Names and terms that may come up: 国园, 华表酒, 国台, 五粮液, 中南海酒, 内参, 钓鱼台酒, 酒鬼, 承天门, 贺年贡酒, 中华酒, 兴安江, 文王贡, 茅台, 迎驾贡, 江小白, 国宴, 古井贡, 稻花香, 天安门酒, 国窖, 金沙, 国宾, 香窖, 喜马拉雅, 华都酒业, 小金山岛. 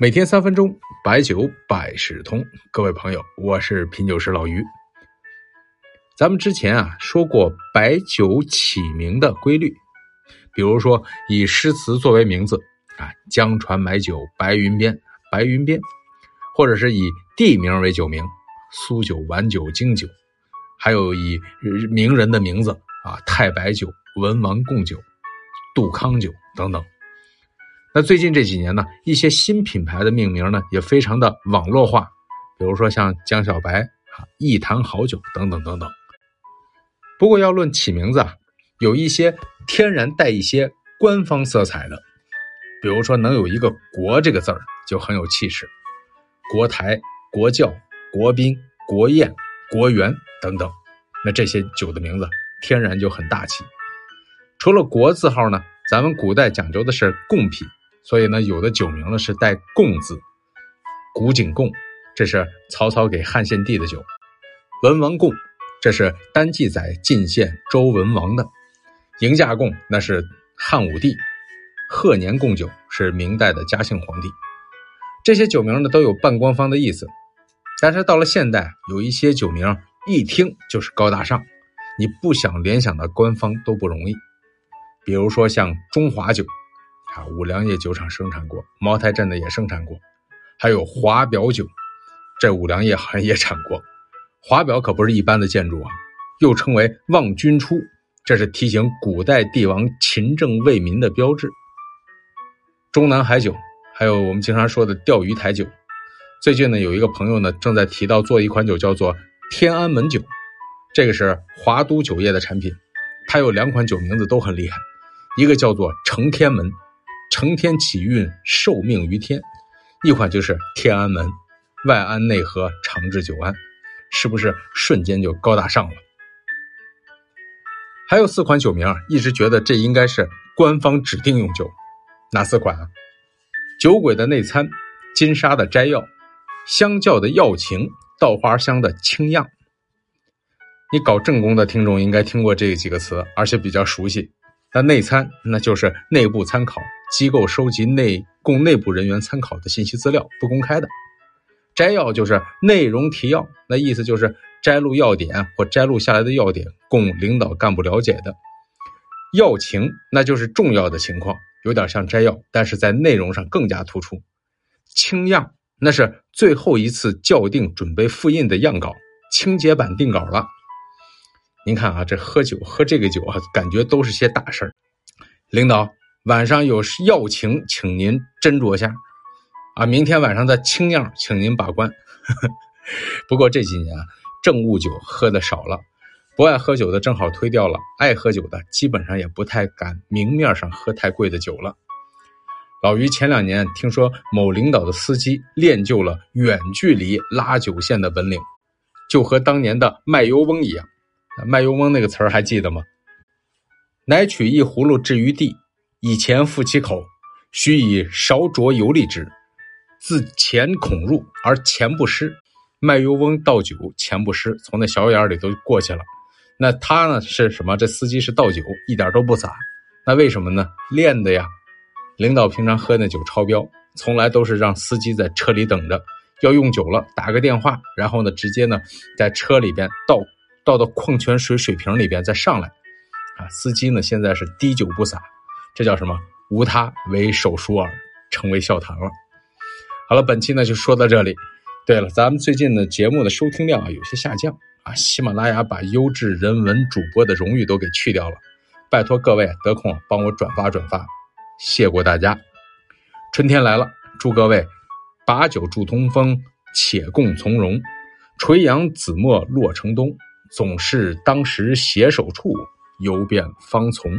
每天3分钟，白酒百事通。各位朋友，我是品酒师老于。咱们之前说过白酒起名的规律，比如说以诗词作为名字江船买酒白云边，白云边，或者是以地名为酒名，苏酒、皖酒、京酒，还有以名人的名字太白酒、文王贡酒、杜康酒等等。那最近这几年呢，一些新品牌的命名呢也非常的网络化，比如说像江小白、一坛好酒等等等等。不过要论起名字有一些天然带一些官方色彩的，比如说能有一个国这个字儿就很有气势，国台、国窖、国宾、国宴、国园等等，那这些酒的名字天然就很大气。除了国字号呢，咱们古代讲究的是贡品，所以呢，有的酒名呢是带贡字，古井贡，这是曹操给汉献帝的酒；文王贡，这是单季载晋献周文王的；迎驾贡，那是汉武帝；贺年贡酒是明代的嘉庆皇帝。这些酒名呢都有半官方的意思，但是到了现代，有一些酒名一听就是高大上，你不想联想到官方都不容易。比如说像中华酒，五粮液酒厂生产过，茅台镇的也生产过，还有华表酒，这五粮液好像也产过。华表可不是一般的建筑又称为望君出，这是提醒古代帝王勤政为民的标志。中南海酒，还有我们经常说的钓鱼台酒。最近呢，有一个朋友呢正在提到做一款酒叫做天安门酒，这个是华都酒业的产品，它有2款酒名字都很厉害。一个叫做承天门，承天启运，受命于天；一款就是天安门，外安内合，长治久安，是不是瞬间就高大上了？还有4款酒名一直觉得这应该是官方指定用酒，哪4款？酒鬼的内参，金沙的摘要，香窖的药情，稻花香的清漾。你搞正宫的听众应该听过这几个词，而且比较熟悉。那内参，那就是内部参考，机构收集供内部人员参考的信息资料，不公开的。摘要就是内容提要，那意思就是摘录要点或摘录下来的要点，供领导干部了解的。要情，那就是重要的情况，有点像摘要，但是在内容上更加突出。清样，那是最后一次校订准备复印的样稿，清洁版定稿了。您看这喝酒喝这个酒感觉都是些大事儿。领导，晚上有要情，请您斟酌下明天晚上的清样，请您把关。不过这几年政务酒喝的少了，不爱喝酒的正好推掉了，爱喝酒的基本上也不太敢明面上喝太贵的酒了。老于前2年听说某领导的司机练就了远距离拉酒线的本领，就和当年的卖油翁一样。卖油翁那个词儿还记得吗？乃取一葫芦置于地，以前覆其口，须以勺酌油沥之，自前孔入而前不失。卖油翁倒酒前不失，从那小眼里都过去了。那他呢是什么？这司机是倒酒，一点都不洒。那为什么呢？练的呀。领导平常喝那酒超标，从来都是让司机在车里等着，要用酒了打个电话，然后呢直接呢在车里边倒到矿泉水水瓶里边再上来司机呢现在是滴酒不洒，这叫什么？无他为手书耳，成为笑谈了。好了，本期呢就说到这里。对了，咱们最近的节目的收听量有些下降喜马拉雅把优质人文主播的荣誉都给去掉了，拜托各位得空帮我转发转发，谢过大家。春天来了，祝各位把酒祝通风，且共从容。垂杨紫陌洛城东，总是当时携手处，犹辨芳丛。